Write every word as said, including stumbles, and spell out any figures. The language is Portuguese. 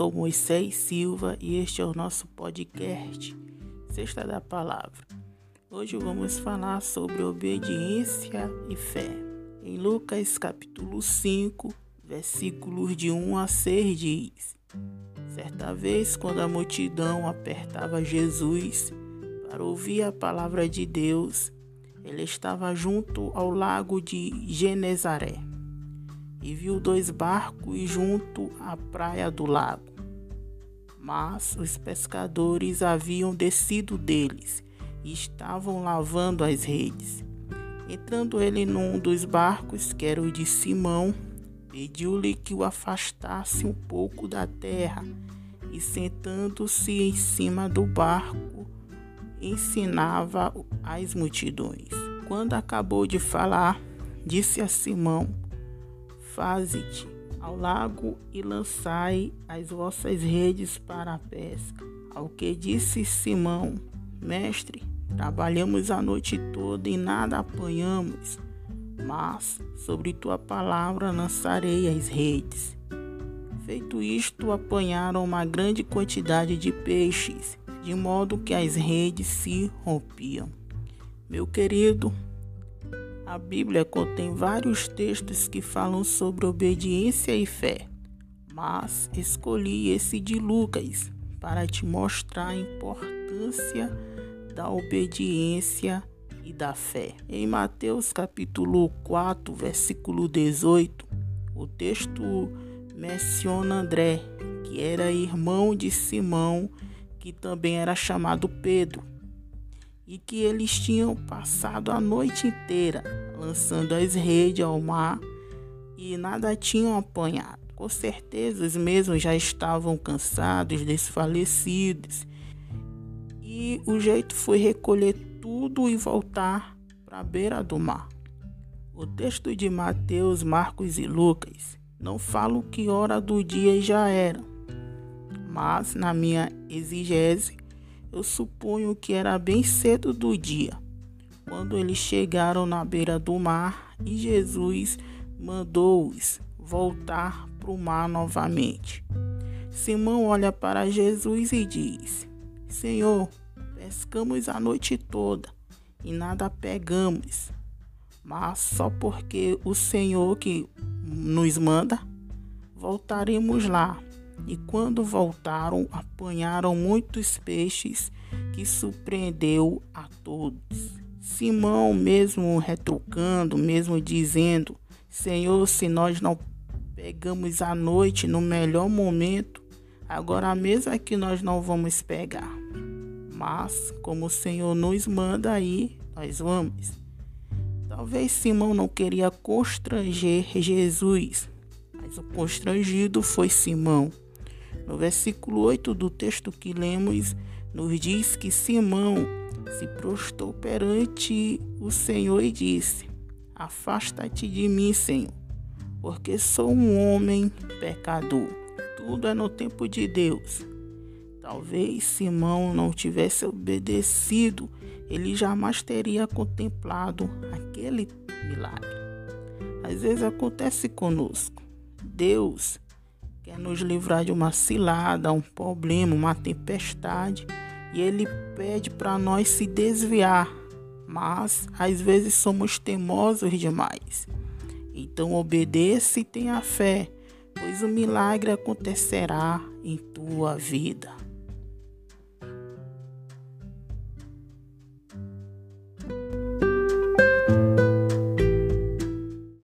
sou Moisés Silva e este é o nosso podcast Sexta da Palavra. Hoje vamos falar sobre obediência e fé. Em Lucas capítulo cinco, versículos de um a seis diz: Certa vez, quando a multidão apertava Jesus para ouvir a palavra de Deus, ele estava junto ao lago de Genezaré e viu dois barcos junto à praia do lago. Mas os pescadores haviam descido deles e estavam lavando as redes. Entrando ele num dos barcos, que era o de Simão, pediu-lhe que o afastasse um pouco da terra e, sentando-se em cima do barco, ensinava as multidões. Quando acabou de falar, disse a Simão: Faze-te ao lago e lançai as vossas redes para a pesca. Ao que disse Simão: Mestre, trabalhamos a noite toda e nada apanhamos, mas sobre tua palavra lançarei as redes. Feito isto, apanharam uma grande quantidade de peixes, de modo que as redes se rompiam. Meu querido, a Bíblia contém vários textos que falam sobre obediência e fé, mas escolhi esse de Lucas para te mostrar a importância da obediência e da fé. Em Mateus capítulo quatro, versículo dezoito, o texto menciona André, que era irmão de Simão, que também era chamado Pedro, e que eles tinham passado a noite inteira lançando as redes ao mar e nada tinham apanhado. Com certeza os mesmos já estavam cansados, desfalecidos, e o jeito foi recolher tudo e voltar para a beira do mar. O texto de Mateus, Marcos e Lucas não fala que hora do dia já era, mas na minha exigese, eu suponho que era bem cedo do dia, quando eles chegaram na beira do mar e Jesus mandou-os voltar para o mar novamente. Simão olha para Jesus e diz: Senhor, pescamos a noite toda e nada pegamos, mas só porque o Senhor que nos manda, voltaremos lá. E quando voltaram, apanharam muitos peixes, que surpreendeu a todos. Simão, mesmo retrucando, mesmo dizendo: Senhor, se nós não pegamos à noite no melhor momento, agora mesmo é que nós não vamos pegar. Mas, como o Senhor nos manda aí, nós vamos. Talvez Simão não queria constranger Jesus, mas o constrangido foi Simão. No versículo oito do texto que lemos, nos diz que Simão se prostrou perante o Senhor e disse: Afasta-te de mim, Senhor, porque sou um homem pecador. Tudo é no tempo de Deus. Talvez Simão não tivesse obedecido, ele jamais teria contemplado aquele milagre. Às vezes acontece conosco. Deus quer nos livrar de uma cilada, um problema, uma tempestade, e Ele pede para nós se desviar, mas às vezes somos teimosos demais. Então obedeça e tenha fé, pois o milagre acontecerá em tua vida.